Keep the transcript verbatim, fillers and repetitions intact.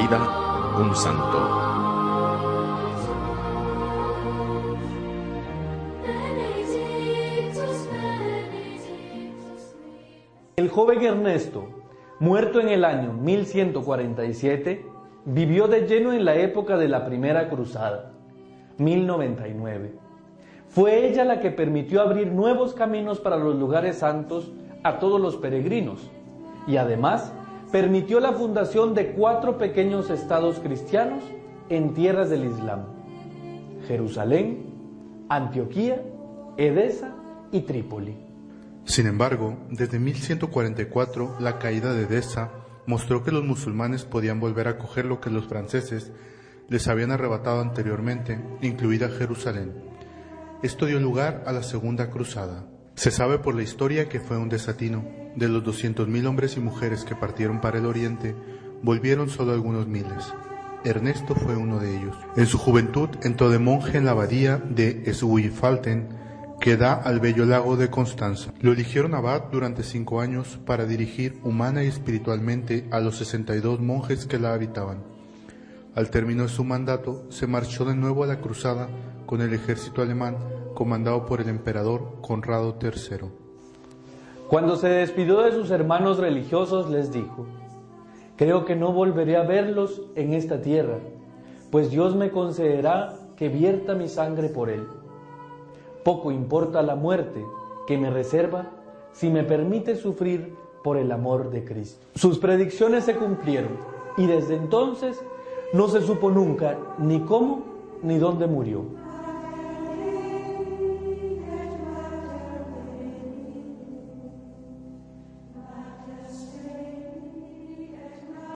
vida un santo. El joven Ernesto, muerto en el año mil ciento cuarenta y siete, vivió de lleno en la época de la Primera Cruzada, mil noventa y nueve. Fue ella la que permitió abrir nuevos caminos para los lugares santos a todos los peregrinos y además permitió la fundación de cuatro pequeños estados cristianos en tierras del Islam: Jerusalén, Antioquía, Edesa y Trípoli. Sin embargo, desde mil ciento cuarenta y cuatro la caída de Edesa mostró que los musulmanes podían volver a coger lo que los franceses les habían arrebatado anteriormente, incluida Jerusalén. Esto dio lugar a la Segunda Cruzada. Se sabe por la historia que fue un desatino. De los doscientos mil hombres y mujeres que partieron para el oriente, volvieron solo algunos miles. Ernesto fue uno de ellos. En su juventud entró de monje en la abadía de Zwiefalten, que da al bello lago de Constanza. Lo eligieron abad durante cinco años para dirigir humana y espiritualmente a los sesenta y dos monjes que la habitaban. Al término de su mandato, se marchó de nuevo a la cruzada con el ejército alemán comandado por el emperador Conrado tercero. Cuando se despidió de sus hermanos religiosos, les dijo: «Creo que no volveré a verlos en esta tierra, pues Dios me concederá que vierta mi sangre por él. Poco importa la muerte que me reserva si me permite sufrir por el amor de Cristo». Sus predicciones se cumplieron y desde entonces no se supo nunca ni cómo ni dónde murió.